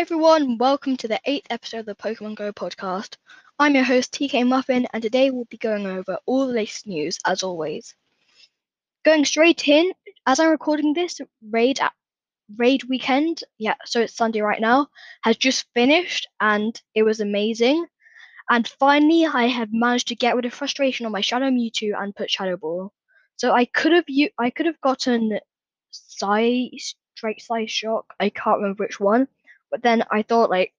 Hi everyone, welcome to the 8th episode of the Pokemon Go podcast. I'm your host TK Muffin and today we'll be going over all the latest news as always. Going straight in, as I'm recording this, raid weekend, so it's Sunday right now, has just finished and it was amazing. And finally I have managed to get rid of frustration on my Shadow Mewtwo and put Shadow Ball. So I could have gotten Psy Shock, I can't remember which one. But then I thought, like,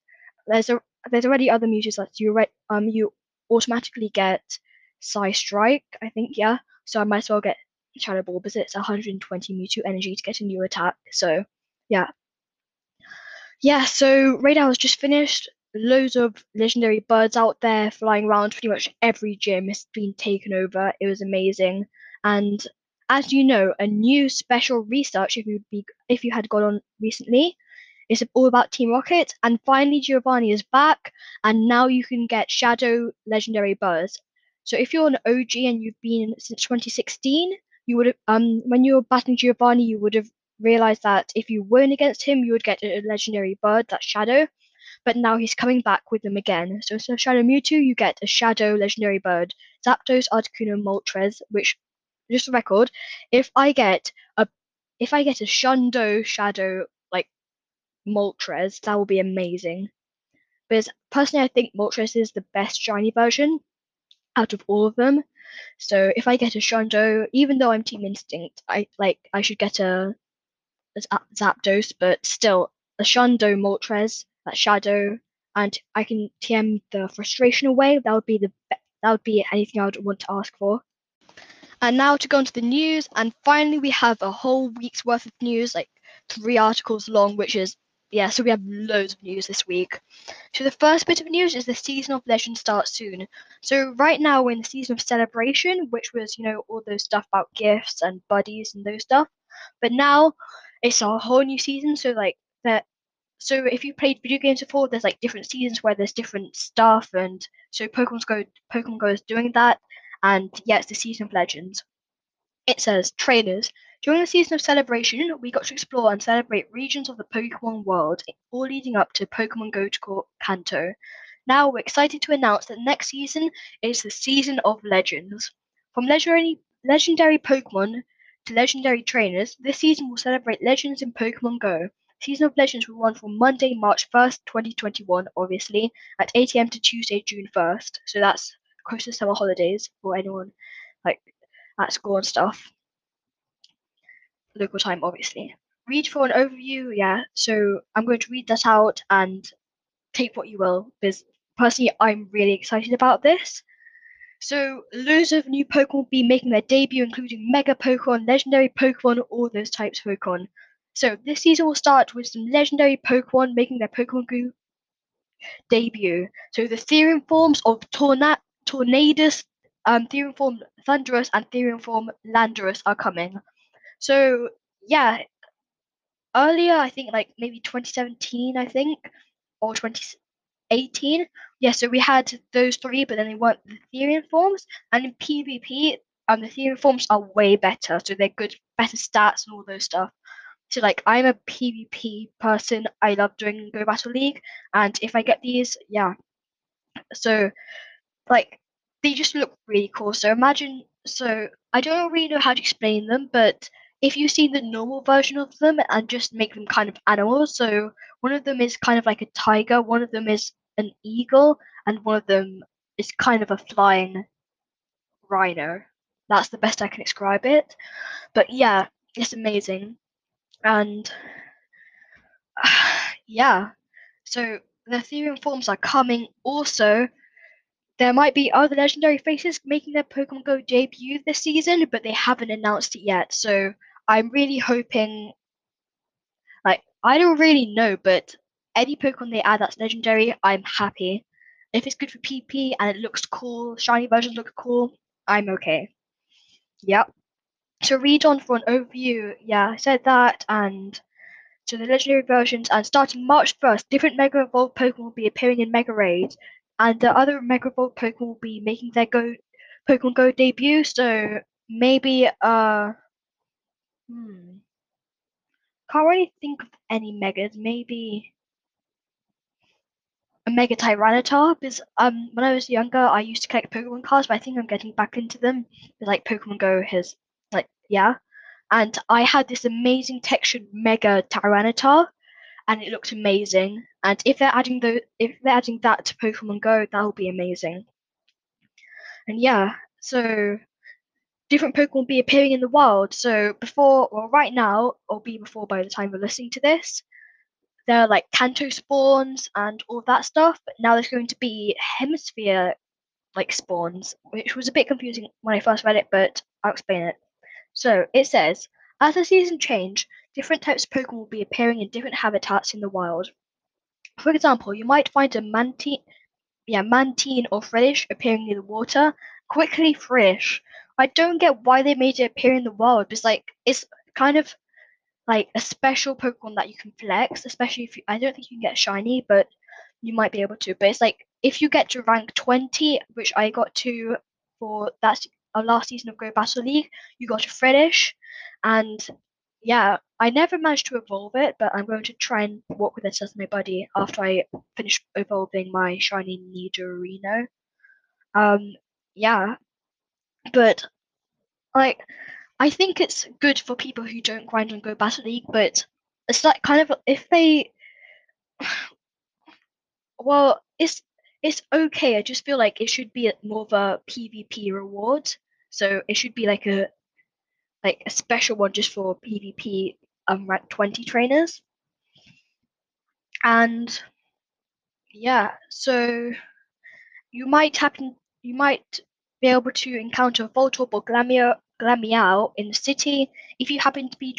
there's already other Mewtwo's that you automatically get Psy Strike, I think, yeah. So I might as well get Shadow Ball because it's 120 Mewtwo energy to get a new attack. So, yeah. Yeah, so Raid Hours just finished. Loads of legendary birds out there flying around. Pretty much every gym has been taken over. It was amazing. And as you know, a new special research, if you had gone on recently, it's all about Team Rocket, and finally Giovanni is back, and now you can get Shadow Legendary Birds. So if you're an OG and you've been since 2016, you would have, when you were battling Giovanni, you would have realised that if you won against him, you would get a Legendary Bird, that's Shadow, but now he's coming back with them again. So instead of Shadow Mewtwo, you get a Shadow Legendary Bird, Zapdos, Articuno, Moltres, which, just a record, if I get a Shundo Shadow Moltres, that will be amazing. Because personally I think Moltres is the best shiny version out of all of them. So if I get a Shundo, even though I'm Team Instinct, I should get a Zapdos, but still a Shundo Moltres, that Shadow, and I can TM the frustration away. That would be anything I would want to ask for. And now to go on to the news, and finally we have a whole week's worth of news, 3 articles long, which is so we have loads of news this week. So the first bit of news is the Season of Legends starts soon. So right now we're in the Season of Celebration, which was, all those stuff about gifts and buddies and those stuff. But now it's a whole new season, so if you played video games before, there's different seasons where there's different stuff, and so Pokemon Go is doing that, and it's the Season of Legends. It says, trainers, during the Season of Celebration, we got to explore and celebrate regions of the Pokemon world, all leading up to Pokemon Go to Kanto. Now we're excited to announce that next season is the Season of Legends. From legendary Pokemon to legendary trainers, this season will celebrate legends in Pokemon Go. Season of Legends will run from Monday, March 1st, 2021, obviously, at 8 a.m. to Tuesday, June 1st. So that's close to summer holidays for anyone, at school and stuff, local time obviously. Read for an overview, so I'm going to read that out and take what you will, because personally I'm really excited about this. So loads of new Pokemon will be making their debut, including Mega Pokemon, Legendary Pokemon, all those types of Pokemon. So this season will start with some Legendary Pokemon making their Pokemon Go debut. So the Therian Forms of Tornadus, Therian Form Thundurus, and Therian Form Landorus are coming. So, earlier, I think, maybe 2017, I think, or 2018. Yeah, so we had those 3, but then they weren't the Therian Forms. And in PvP, the Therian Forms are way better. So they're good, better stats and all those stuff. So, I'm a PvP person. I love doing Go Battle League. And if I get these, So, they just look really cool. So imagine, I don't really know how to explain them, but if you see the normal version of them and just make them kind of animals, so one of them is kind of like a tiger, one of them is an eagle, and one of them is kind of a flying rhino. That's the best I can describe it. But it's amazing. And so the Therian Forms are coming also. There might be other legendary faces making their Pokemon Go debut this season, but they haven't announced it yet. So I'm really hoping, I don't really know, but any Pokemon they add that's legendary, I'm happy. If it's good for PP and it looks cool, shiny versions look cool, I'm okay. Yep. So read on for an overview. Yeah, I said that, and so the legendary versions, and starting March 1st, different Mega Evolved Pokemon will be appearing in Mega Raid. And the other Mega Evolved Pokemon will be making their Pokemon Go debut. So maybe can't really think of any Megas. Maybe a Mega Tyranitar, because when I was younger, I used to collect Pokemon cards, but I think I'm getting back into them. But, like, Pokemon Go has, like, yeah. And I had this amazing textured Mega Tyranitar, and it looked amazing. And if they're adding that to Pokemon Go, that'll be amazing. And yeah, so different Pokemon will be appearing in the wild. So before, or right now, or be before by the time you're listening to this, there are like Kanto spawns and all of that stuff. But now there's going to be Hemisphere like spawns, which was a bit confusing when I first read it, but I'll explain it. So it says, as the season change, different types of Pokemon will be appearing in different habitats in the wild. For example, you might find a Mantine or Frillish appearing near the water. Quickly Frillish. I don't get why they made it appear in the wild. It's like, it's kind of like a special Pokemon that you can flex, especially if you, I don't think you can get shiny, but you might be able to. But it's like, if you get to rank 20, which I got to for that our last season of Go Battle League, you got to Frillish, and yeah, I never managed to evolve it, but I'm going to try and walk with it as my buddy after I finish evolving my shiny Nidorino. Yeah, but like, I think it's good for people who don't grind on Go Battle League, but it's like kind of if they, well, it's okay. I just feel like it should be more of a PvP reward, so it should be like a special one just for PvP rank 20 trainers. And yeah, so you might be able to encounter Voltorb or Glameow in the city. If you happen to be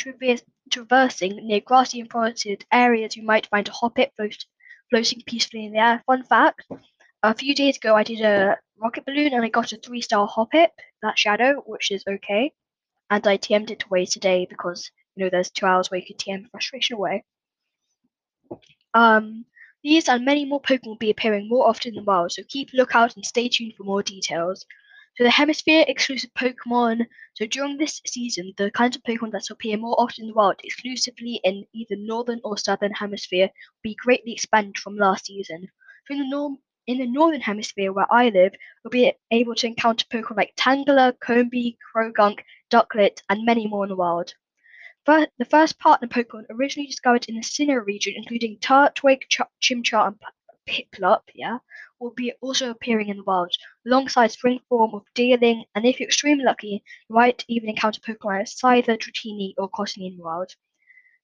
traversing near grassy and forested areas, you might find a Hoppip floating peacefully in the air. Fun fact, a few days ago I did a rocket balloon and I got a 3-star Hoppip, that Shadow, which is okay. And I TM'd it away today because, you know, there's 2 hours where you could TM frustration away. These and many more Pokemon will be appearing more often in the wild, so keep a lookout and stay tuned for more details. So the Hemisphere exclusive Pokemon. So during this season, the kinds of Pokemon that appear more often in the wild exclusively in either northern or southern hemisphere will be greatly expanded from last season. From the in the northern hemisphere where I live, we'll be able to encounter Pokemon like Tangela, Combee, Krogunk, Ducklet, and many more in the wild. The first partner Pokemon originally discovered in the Sinnoh region, including Turtwig, Chimchar, and Piplup, yeah, will be also appearing in the wild, alongside Spring Form of Deerling, and if you're extremely lucky, you might even encounter Pokemon like Scyther, Dratini, or Cotini in the wild.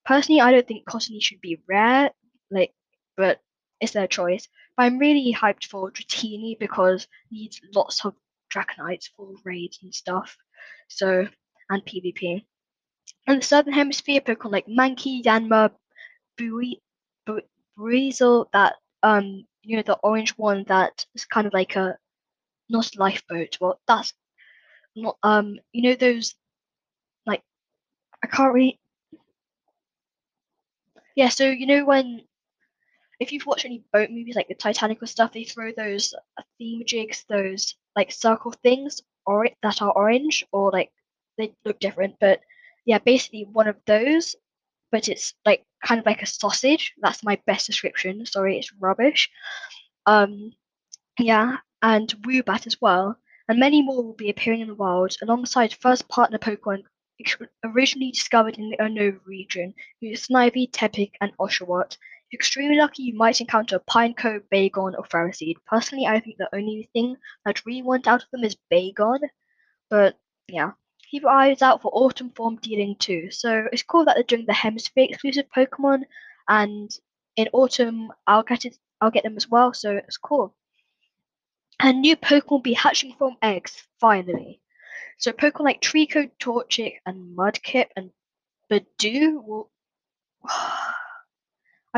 Personally, I don't think Cotini should be rare, like, but it's their choice. But I'm really hyped for Dratini because it needs lots of Draconites for raids and stuff, so, and PvP. In the southern hemisphere, Pokemon like Mankey, Yanma, Buizel, that, you know, the orange one that is kind of like a, not a lifeboat, well, that's not, you know, those, like, I can't really, yeah, so, you know, when, if you've watched any boat movies like the Titanic or stuff, they throw those theme jigs, those like circle things or that are orange, or like they look different, but yeah, basically one of those, but it's like kind of like a sausage. That's my best description. Sorry, it's rubbish. Yeah, and Woobat as well, and many more will be appearing in the wild alongside first partner Pokemon originally discovered in the Sinnoh region, who is Snivy, Tepig, and Oshawott. If you're extremely lucky, you might encounter Pineco, Bagon, or Ferroseed. Personally, I think the only thing I'd really want out of them is Bagon, but yeah. Keep your eyes out for Autumn Form Dealing too. So it's cool that they're doing the Hemisphere exclusive Pokemon, and in autumn I'll get them as well, so it's cool. And new Pokemon will be hatching from eggs, finally. So Pokemon like Treecko, Torchic, and Mudkip, and Badoo will... I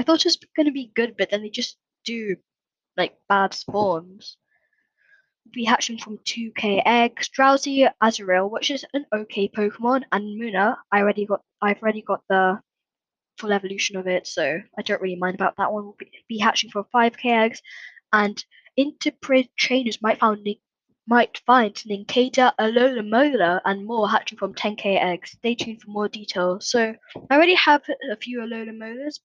thought it was going to be good, but then they just do, like, bad spawns. We'll be hatching from 2K eggs. Drowsy, Azurill, which is an okay Pokemon, and Muna. I've already got the full evolution of it, so I don't really mind about that one. We'll be hatching from 5K eggs, and Interpret trainers might find Ninkata, Alola, and more hatching from 10K eggs. Stay tuned for more details. So I already have a few Alola,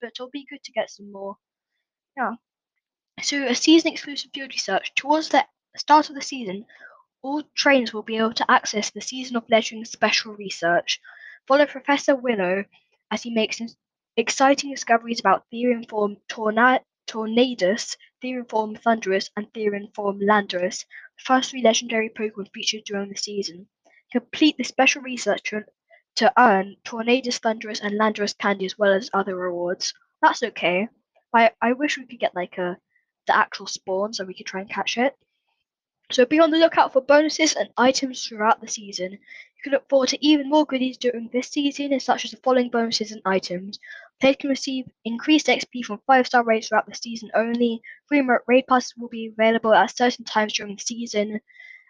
but it'll be good to get some more. Yeah. through a season-exclusive beauty search towards the start of the season, all trainers will be able to access the Season of Legends special research. Follow Professor Willow as he makes exciting discoveries about Therian Form Tornadus, Therian Form Thundurus, and Therian Form Landorus, the first three legendary Pokemon featured during the season. Complete the special research to earn Tornadus, Thundurus, and Landorus candy as well as other rewards. That's okay. I wish we could get the actual spawn so we could try and catch it. So be on the lookout for bonuses and items throughout the season. You can look forward to even more goodies during this season, such as the following bonuses and items. Players can receive increased XP from 5-star raids throughout the season only. Free raid passes will be available at certain times during the season.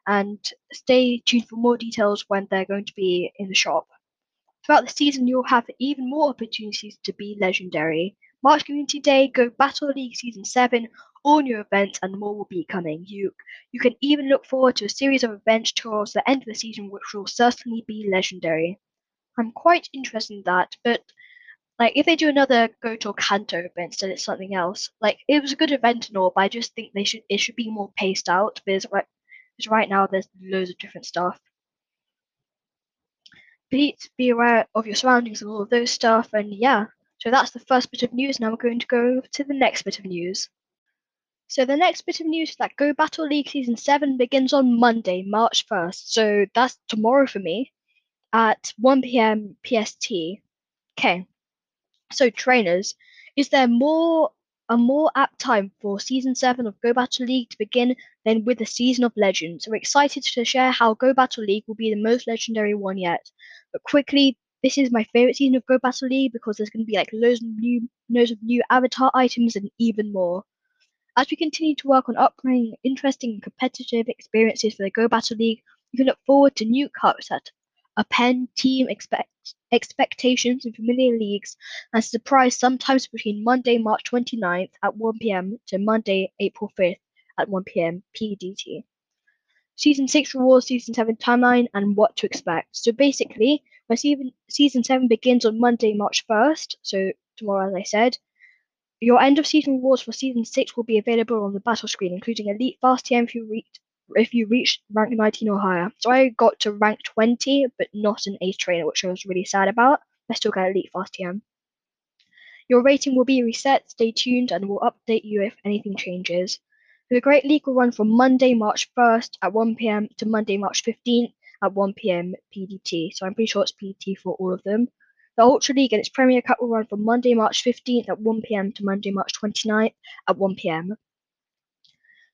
And stay tuned for more details when they're going to be in the shop. Throughout the season, you'll have even more opportunities to be legendary. March Community Day, Go Battle League Season 7, all new events and more will be coming. You can even look forward to a series of events towards the end of the season, which will certainly be legendary. I'm quite interested in that, but if they do another Go to Kanto event, then it's something else. It was a good event and all, but I just think it should be more paced out, because right now there's loads of different stuff. Please be aware of your surroundings and all of those stuff, and yeah. So that's the first bit of news. Now we're going to go to the next bit of news. So the next bit of news is that Go Battle League Season 7 begins on Monday, March 1st. So that's tomorrow for me at 1 p.m. PST. Okay. So trainers, is there a more apt time for Season 7 of Go Battle League to begin than with the Season of Legends? We're excited to share how Go Battle League will be the most legendary one yet. But quickly, this is my favourite season of Go Battle League because there's going to be loads of new avatar items and even more. As we continue to work on upcoming interesting and competitive experiences for the Go Battle League, you can look forward to new cups that append team expectations in familiar leagues and surprise sometimes between Monday, March 29th at 1 p.m. to Monday, April 5th at 1 p.m. PDT. Season 6 rewards, Season 7 timeline and what to expect. So basically, when Season 7 begins on Monday, March 1st, so tomorrow as I said, your end of season rewards for Season 6 will be available on the battle screen, including Elite Fast TM if you reach rank 19 or higher. So I got to rank 20, but not an ace trainer, which I was really sad about. I still got Elite Fast TM. Your rating will be reset, stay tuned, and we'll update you if anything changes. The Great League will run from Monday, March 1st at 1 p.m. to Monday, March 15th. At 1 p.m. PDT, so I'm pretty sure it's PDT for all of them. The Ultra League and its Premier Cup will run from Monday, March 15th at 1 p.m. to Monday, March 29th at 1 p.m.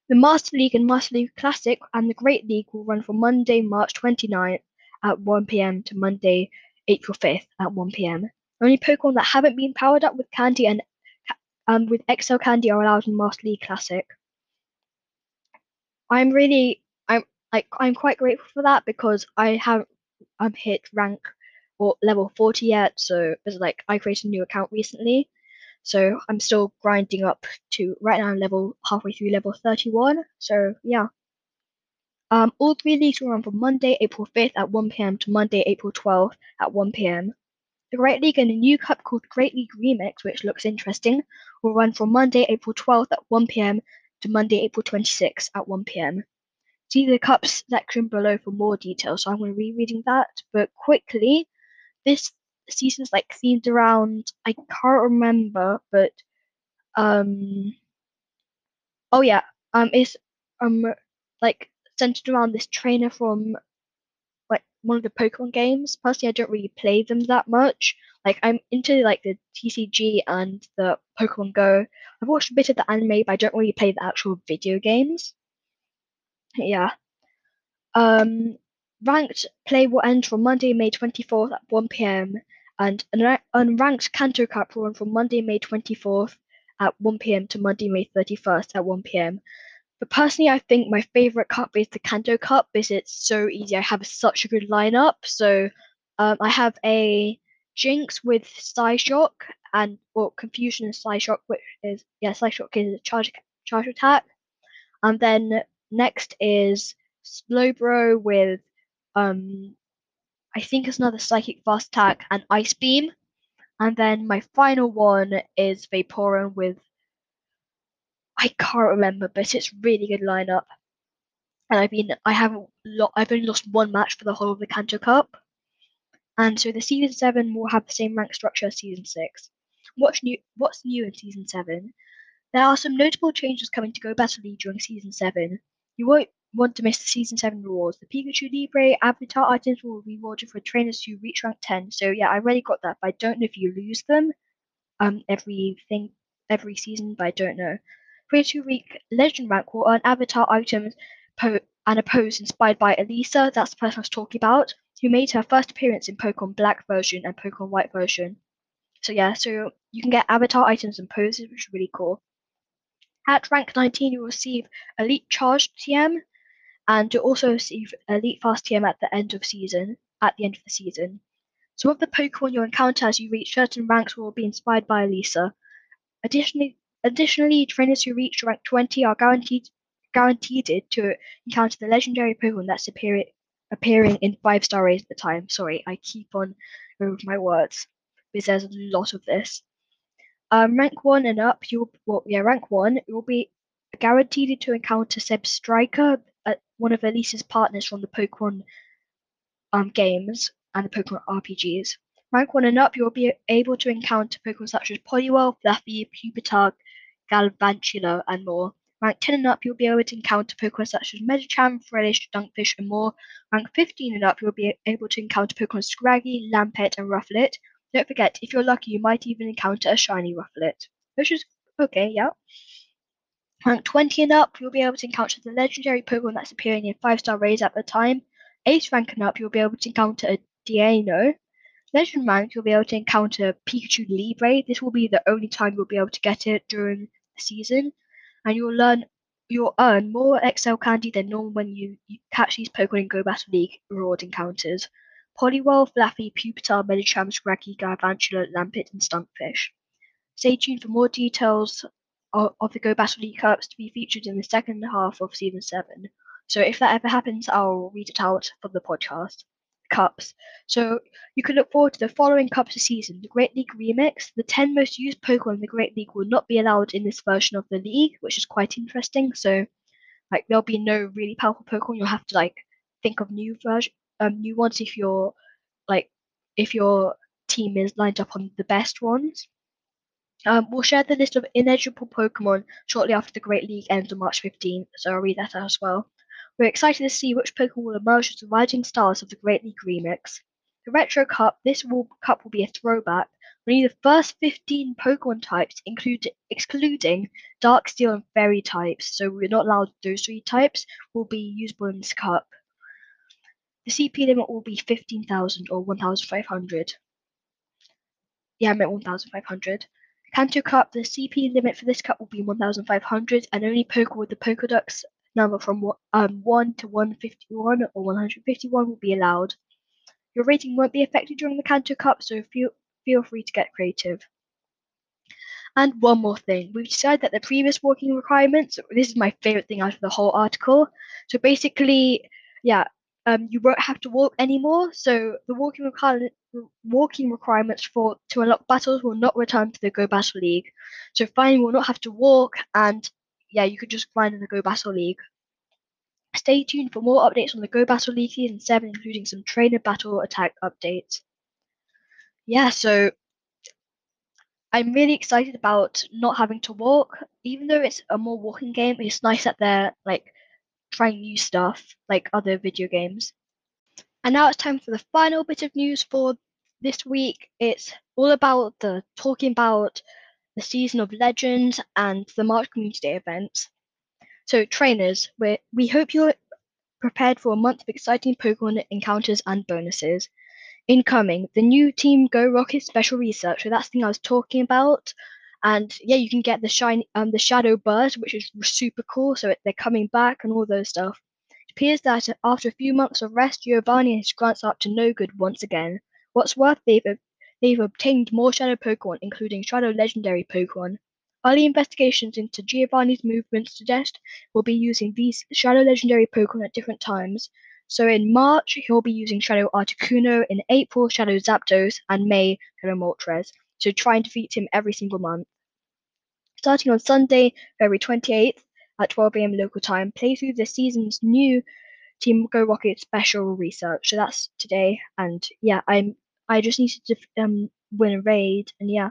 The Master League and Master League Classic and the Great League will run from Monday, March 29th at 1 p.m. to Monday, April 5th at 1 p.m. Only Pokemon that haven't been powered up with candy and with XL candy are allowed in Master League Classic. I'm quite grateful for that because I'm hit rank or level 40 yet, so it's I created a new account recently, so I'm still grinding up to right now. I'm halfway through level 31, so yeah. All three leagues will run from Monday, April 5th at 1 p.m. to Monday, April 12th at 1 p.m. The Great League and a new cup called Great League Remix, which looks interesting, will run from Monday, April 12th at 1 p.m. to Monday, April 26th at 1 p.m. See the cups section below for more details. So I'm going to be reading that, but quickly, this season's themed around, I can't remember, but it's centered around this trainer from one of the Pokemon games. Personally, I don't really play them that much. I'm into the TCG and the Pokemon Go. I've watched a bit of the anime, but I don't really play the actual video games. Yeah. Ranked play will end from Monday, May 24th at 1 p.m. and an unranked Kanto Cup will run from Monday, May 24th at 1 p.m. to Monday, May 31st at 1 p.m. But personally, I think my favourite cup is the Kanto Cup because it's so easy. I have such a good lineup. So I have a Jinx with Psy Shock or Confusion and Psy Shock, which is Psy Shock is a charge attack, and then. Next is Slowbro with, I think it's another Psychic Fast Attack and Ice Beam. And then my final one is Vaporeon with I can't remember, but it's really good lineup. And I've only lost one match for the whole of the Kanto Cup. And so the Season 7 will have the same rank structure as Season 6. What's new in Season 7? There are some notable changes coming to Go Battle League during Season 7. You won't want to miss the Season 7 rewards. The Pikachu Libre avatar items will be rewarded for trainers who reach rank 10. So yeah, I already got that, but I don't know if you lose them every season, but I don't know. Trainers who reach Legend rank will earn avatar items and a pose inspired by Elisa, that's the person I was talking about, who made her first appearance in Pokemon Black version and Pokemon White version. So yeah, so you can get avatar items and poses, which is really cool. At rank 19, you'll receive Elite Charge TM, and you'll also receive Elite Fast TM at the end of the season. Some of the Pokemon you'll encounter as you reach certain ranks will be inspired by Elisa. Additionally, trainers who reach rank 20 are guaranteed to encounter the legendary Pokemon that's appearing in 5-star raids at the time. Sorry, I keep on going with my words, because there's a lot of this. Rank 1, you'll be guaranteed to encounter Psy Strike, one of Elisa's partners from the Pokemon games and the Pokemon RPGs. Rank 1 and up, you'll be able to encounter Pokemon such as Poliwhirl, Fluffy, Pupitar, Galvantula, and more. Rank 10 and up, you'll be able to encounter Pokemon such as Medicham, Frillish, Dunkfish, and more. Rank 15 and up, you'll be able to encounter Pokemon Scraggy, Lampet, and Rufflet. Don't forget, if you're lucky, you might even encounter a shiny Rufflet, which is okay, yeah. Rank 20 and up, you'll be able to encounter the legendary Pokemon that's appearing in 5-star raids at the time. Ace rank and up, you'll be able to encounter a Deino. Legend rank, you'll be able to encounter Pikachu Libre. This will be the only time you'll be able to get it during the season, and you'll earn more XL candy than normal when you catch these Pokemon in Go Battle League reward encounters. Poliwhirl, Fluffy, Pupitar, Medicham, Scraggy, Galvantula, Lampet, and Stunkfish. Stay tuned for more details of the Go Battle League cups to be featured in the second half of Season 7. So if that ever happens, I'll read it out for the podcast. Cups. So you can look forward to the following cups this season. The Great League Remix. The 10 most used Pokemon in the Great League will not be allowed in this version of the league, which is quite interesting. So like there'll be no really powerful Pokemon. You'll have to like think of new ones if your team is lined up on the best ones. We'll share the list of ineligible Pokemon shortly after the Great League ends on March 15th, so I'll read that out as well. We're excited to see which Pokemon will emerge as the rising stars of the Great League Remix. The Retro Cup, this cup will be a throwback. Only the first 15 Pokemon types, excluding Dark Steel and Fairy types, so we're not allowed those three types, will be usable in this cup. The CP limit will be 15,000 or 1,500. Yeah, I meant 1,500. Kanto Cup, the CP limit for this cup will be 1,500, and only Pokemon with the Pokedex number from 1 to 151 or 151 will be allowed. Your rating won't be affected during the Kanto Cup, so feel free to get creative. And one more thing, we've decided that the previous walking requirements, this is my favourite thing out of the whole article, so basically, yeah, you won't have to walk anymore, so the walking requirements to unlock battles will not return to the Go Battle League. So finally, we'll not have to walk, and yeah, you could just grind in the Go Battle League. Stay tuned for more updates on the Go Battle League Season 7, including some trainer battle attack updates. Yeah, so I'm really excited about not having to walk. Even though it's a more walking game, it's nice that they're like trying new stuff like other video games. And now it's time for the final bit of news for this week. It's all about talking about the Season of Legends and the March Community Day events. So trainers, we hope you're prepared for a month of exciting Pokemon encounters and bonuses. Incoming, the new Team Go Rocket Special Research, so that's the thing I was talking about. And yeah, you can get the Shadow Bird, which is super cool. So they're coming back and all those stuff. It appears that after a few months of rest, Giovanni and his grunts are up to no good once again. What's worth, they've obtained more Shadow Pokemon, including Shadow Legendary Pokemon. Early investigations into Giovanni's movements suggest we'll be using these Shadow Legendary Pokemon at different times. So in March, he'll be using Shadow Articuno, in April, Shadow Zapdos, and May, Shadow Moltres. So try and defeat him every single month. Starting on Sunday, February 28th at 12 AM local time, play through the season's new Team Go Rocket special research. So that's today, and yeah, I just need to win a raid, and yeah.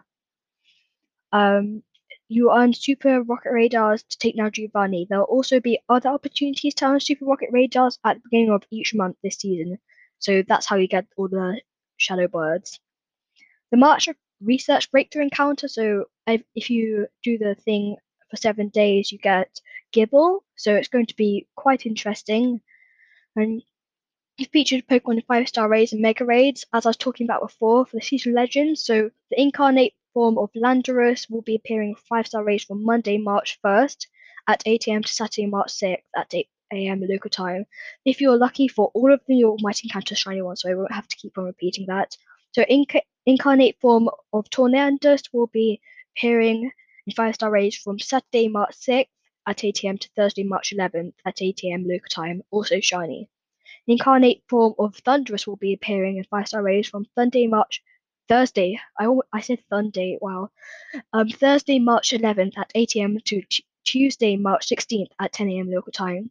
You earn Super Rocket Radars to take down Giovanni. There will also be other opportunities to earn Super Rocket Radars at the beginning of each month this season. So that's how you get all the Shadow Birds. The March Research Breakthrough Encounter. So if you do the thing for 7 days, you get Gibble. So it's going to be quite interesting. And you've featured Pokemon in 5-star raids and Mega Raids, as I was talking about before, for the Season of Legends. So the Incarnate Form of Landorus will be appearing 5-star raids from Monday, March 1st at 8 AM to Saturday, March 6th at 8 AM local time. If you're lucky, for all of them, you'll might encounter shiny ones, so I won't have to keep on repeating that. So Incarnate Form of Tornadus will be appearing in 5-star raids from Saturday, March 6th at 8 AM to Thursday, March 11th at 8 AM local time, also shiny. The Incarnate Form of Thundurus will be appearing in 5-star raids from Thursday, March 11th at 8 AM to Tuesday, March 16th at 10 AM local time,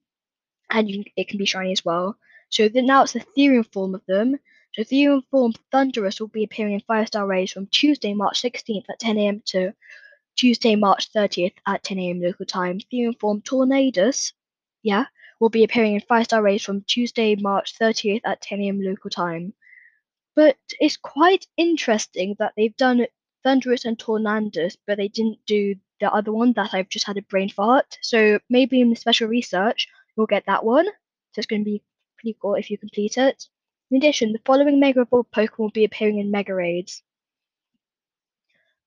and it can be shiny as well. So now it's the Therian Form of them. So Therian Form Thundurus will be appearing in 5-star raids from Tuesday, March 16th at 10 AM to Tuesday, March 30th at 10 AM local time. Therian Form Tornadus, will be appearing in 5-star raids from Tuesday, March 30th at 10 AM local time. But it's quite interesting that they've done Thundurus and Tornadus, but they didn't do the other one that I've just had a brain fart. So maybe in the special research, you'll get that one. So it's going to be pretty cool if you complete it. In addition, the following Mega Evolved Pokemon will be appearing in Mega Raids.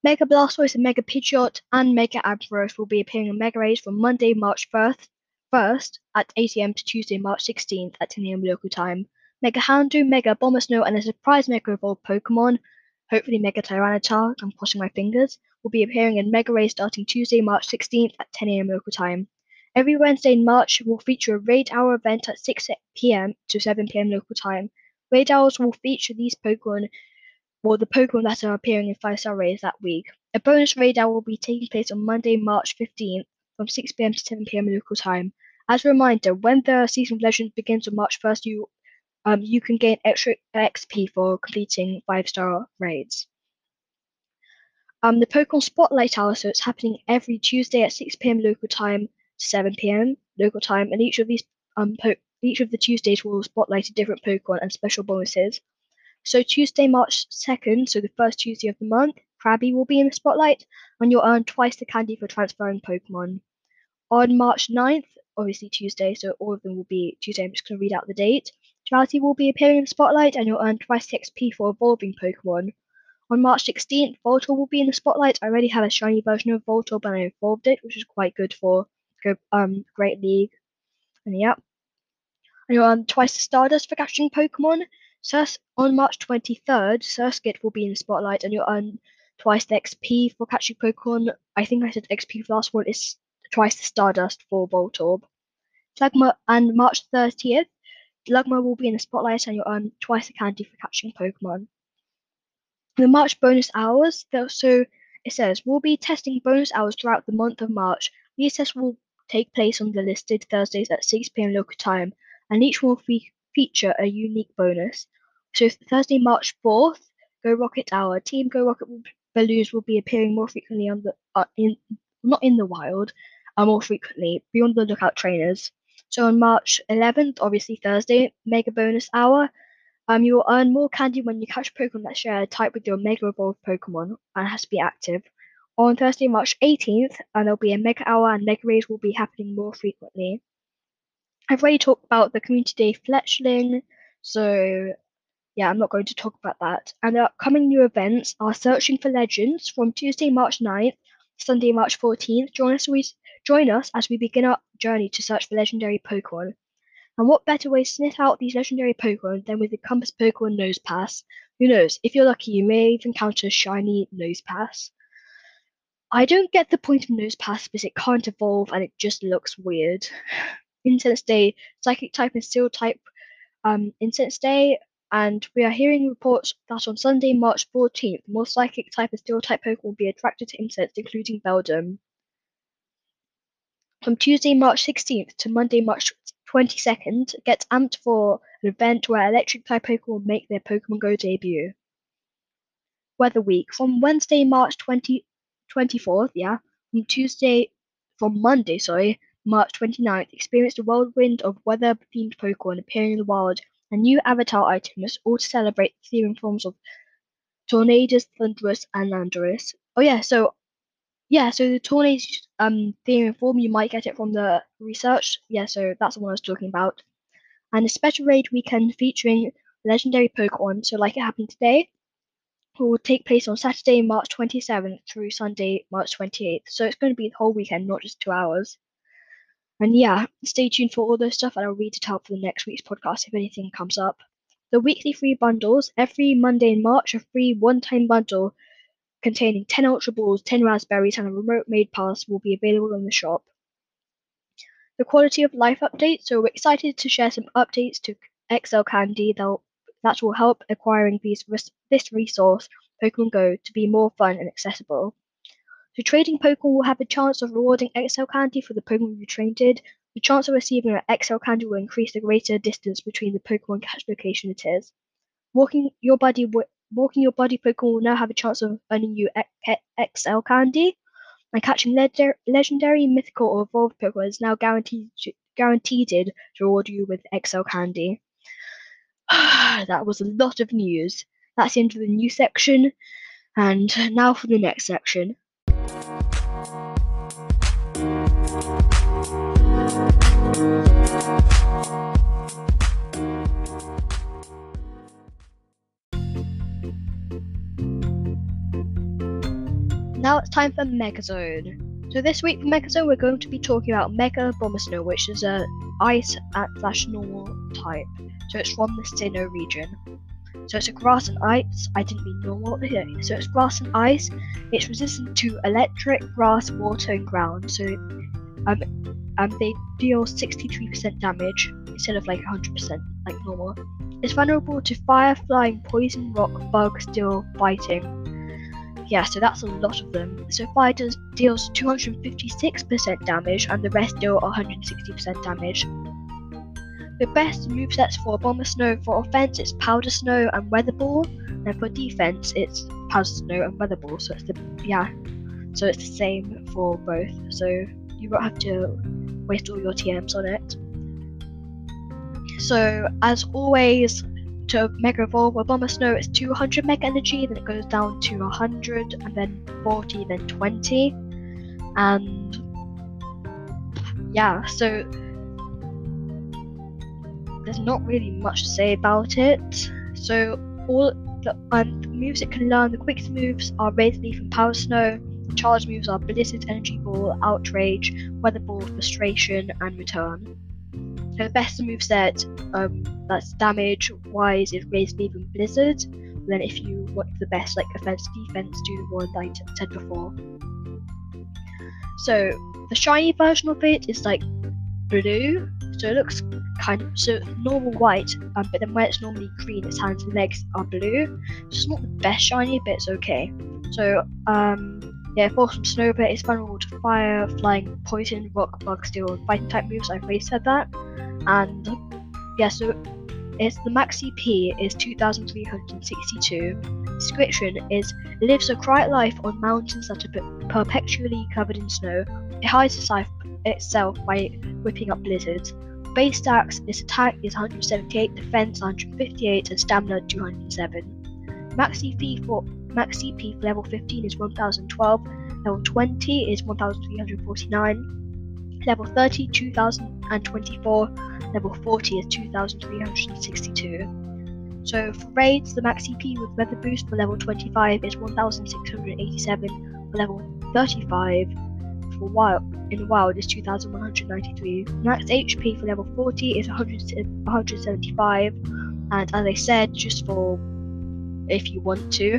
Mega Blastoise and Mega Pidgeot and Mega Ampharos will be appearing in Mega Raids from Monday, March 1st at 8 AM to Tuesday, March 16th at 10 AM local time. Mega Houndoom, Mega Bombasnow, and a surprise Mega Evolved Pokemon, hopefully Mega Tyranitar, I'm crossing my fingers, will be appearing in Mega Raids starting Tuesday, March 16th at 10 AM local time. Every Wednesday in March will feature a Raid Hour event at 6 PM to 7 PM local time. Raid Hours will feature these Pokemon, or the Pokemon that are appearing in 5-star raids that week. A bonus Raid Hour will be taking place on Monday, March 15th from 6 PM to 7 PM local time. As a reminder, when the Season of Legends begins on March 1st, you can gain extra XP for completing 5-star raids. The Pokemon Spotlight Hour, so it's happening every Tuesday at 6 PM local time to 7 PM local time, and each of the Tuesdays will spotlight a different Pokemon and special bonuses. So Tuesday, March 2nd, so the first Tuesday of the month, Krabby will be in the spotlight, and you'll earn twice the candy for transferring Pokemon. On March 9th, obviously Tuesday, so all of them will be Tuesday. I'm just going to read out the date. Drowsy will be appearing in the spotlight, and you'll earn twice the XP for evolving Pokemon. On March 16th, Voltorb will be in the spotlight. I already have a shiny version of Voltorb and I evolved it, which is quite good for Great League. And yeah. And you'll earn twice the Stardust for catching Pokemon. On March 23rd, Surskit will be in the spotlight, and you'll earn twice the XP for catching Pokemon. I think I said XP for last one, is twice the Stardust for Voltorb. Slugma, and March 30th. Slugma will be in the spotlight, and you'll earn twice the candy for catching Pokemon. The March bonus hours, so it says, we'll be testing bonus hours throughout the month of March. These tests will take place on the listed Thursdays at 6 PM local time, and each one will feature a unique bonus. So Thursday, March 4th, Go Rocket Hour. Team Go Rocket balloons will be appearing more frequently more frequently. Be on the lookout, trainers. So on March 11th, obviously Thursday, Mega Bonus Hour, you will earn more candy when you catch Pokemon that share a type with your Mega Evolved Pokemon and has to be active. On Thursday, March 18th, there'll be a Mega Hour, and Mega Raids will be happening more frequently. I've already talked about the Community Day Fletchling, so yeah, I'm not going to talk about that. And the upcoming new events are Searching for Legends from Tuesday, March 9th, Sunday, March 14th. Join us as we begin our journey to search for legendary Pokemon. And what better way to sniff out these legendary Pokemon than with the Compass Pokemon Nose Pass? Who knows? If you're lucky, you may even encounter a shiny Nose Pass. I don't get the point of Nose Pass because it can't evolve and it just looks weird. Incense Day, Psychic type and Steel type Incense Day, and we are hearing reports that on Sunday, March 14th, more Psychic type and Steel type Pokemon will be attracted to Incense, including Beldum. from Tuesday, March 16th to Monday, March 22nd, get amped for an event where Electric-type Pokemon make their Pokemon Go debut. Weather Week, from Wednesday, March 24th, from Monday, March 29th, experience the whirlwind of weather-themed Pokemon appearing in the wild and new avatar items, all to celebrate the Therian Forms of Tornadus, Thundurus, and Landorus. So the Tornadus Therian Form, you might get it from the research. So that's the one I was talking about. And a special raid weekend featuring legendary Pokemon, so like it happened today, will take place on Saturday, March 27th through Sunday, March 28th. So it's going to be the whole weekend, not just 2 hours. And stay tuned for all those stuff, and I'll read it out for the next week's podcast if anything comes up. The weekly free bundles. Every Monday in March, a free one-time bundle containing 10 Ultra Balls, 10 Raspberries, and a remote-made pass will be available in the shop. The quality of life update. So we're excited to share some updates to XL Candy that will help acquiring this resource, Pokemon Go, to be more fun and accessible. So trading Pokemon will have a chance of rewarding XL Candy for the Pokemon you traded. The chance of receiving an XL Candy will increase the greater distance between the Pokemon catch location it is. Walking your body Pokemon will now have a chance of earning you XL Candy, and catching legendary, mythical, or evolved Pokemon is now guaranteed to reward you with XL Candy. That was a lot of news. That's the end of the news section, and now for the next section. Now it's time for Megazone. So this week for Megazone, we're going to be talking about Mega Bombasnow, which is a ice / normal type. So it's from the Sinnoh region. So it's a grass and ice. I didn't mean normal. So it's grass and ice. It's resistant to electric, grass, water, and ground. So they deal 63% damage instead of like 100% like normal. It's vulnerable to fire, flying, poison, rock, bug, steel, fighting. So that's a lot of them. So fire deals 256% damage, and the rest deal 160% damage. The best movesets for Bombasnow: for offense, it's Powder Snow and Weather Ball, and for defense, it's Powder Snow and Weather Ball. So it's the same for both. So you won't have to waste all your TMs on it. So as always, to Mega Evolve a Bombasnow, it's 200 Mega Energy, then it goes down to 100, and then 40, then 20, So. There's not really much to say about it. So all the moves it can learn, the quickest moves are Razor Leaf and Power Snow. The charged moves are Blizzard, Energy Ball, Outrage, Weather Ball, Frustration, and Return. So the best moveset that's damage-wise is Razor Leaf and Blizzard. And then if you want the best like offense, defense, do the one that I said before. So the shiny version of it is like blue. So it looks normal white, but then when it's normally green, its hands and legs are blue. So it's not the best shiny, but it's okay. So Folsom Snowbird is vulnerable to fire, flying, poison, rock, bug, steel, and fighting type moves. I've already said that. And so it's the max CP is 2,362. Description is: lives a quiet life on mountains that are perpetually covered in snow. It hides itself by whipping up blizzards. Base stats: its attack is 178, defense 158, and stamina 207. Max CP for level 15 is 1012, level 20 is 1349, level 30 2024, level 40 is 2362. So for raids, the max CP with weather boost for level 25 is 1687, for level 35 in the wild is 2,193. Max HP for level 40 is 175, and as I said, just for if you want to,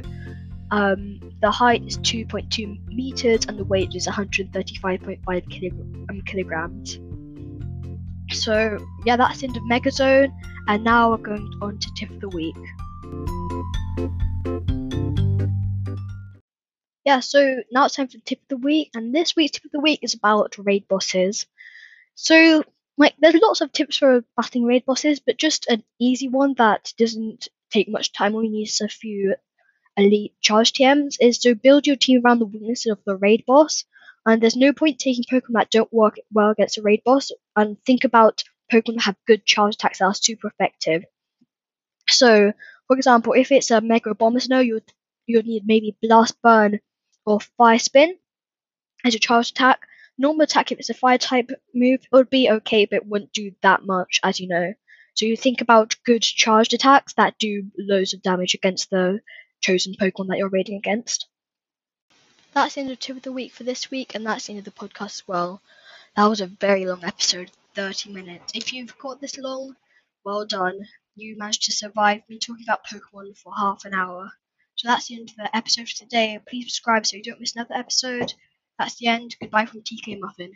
the height is 2.2 meters and the weight is 135.5 kilograms. So that's the end of Megazone, and now we're going on to Tip of the Week. So now it's time for the Tip of the Week, and this week's Tip of the Week is about raid bosses. So, like, there's lots of tips for battling raid bosses, but just an easy one that doesn't take much time, only needs a few elite charge TMs, is to build your team around the weaknesses of the raid boss. And there's no point taking Pokemon that don't work well against a raid boss, and think about Pokemon that have good charge attacks that are super effective. So, for example, if it's a Mega Bomber Snow, you'd need maybe Blast Burn or Fire Spin as your charge attack. Normal attack, if it's a fire type move, it would be okay, but it wouldn't do that much, as you know. So you think about good charged attacks that do loads of damage against the chosen Pokemon that you're raiding against. That's the end of tip of the week for this week, and that's the end of the podcast as well. That was a very long episode, 30 minutes. If you've caught this long, well done. You managed to survive me talking about Pokemon for half an hour. So that's the end of the episode for today. Please subscribe so you don't miss another episode. That's the end. Goodbye from TK Muffin.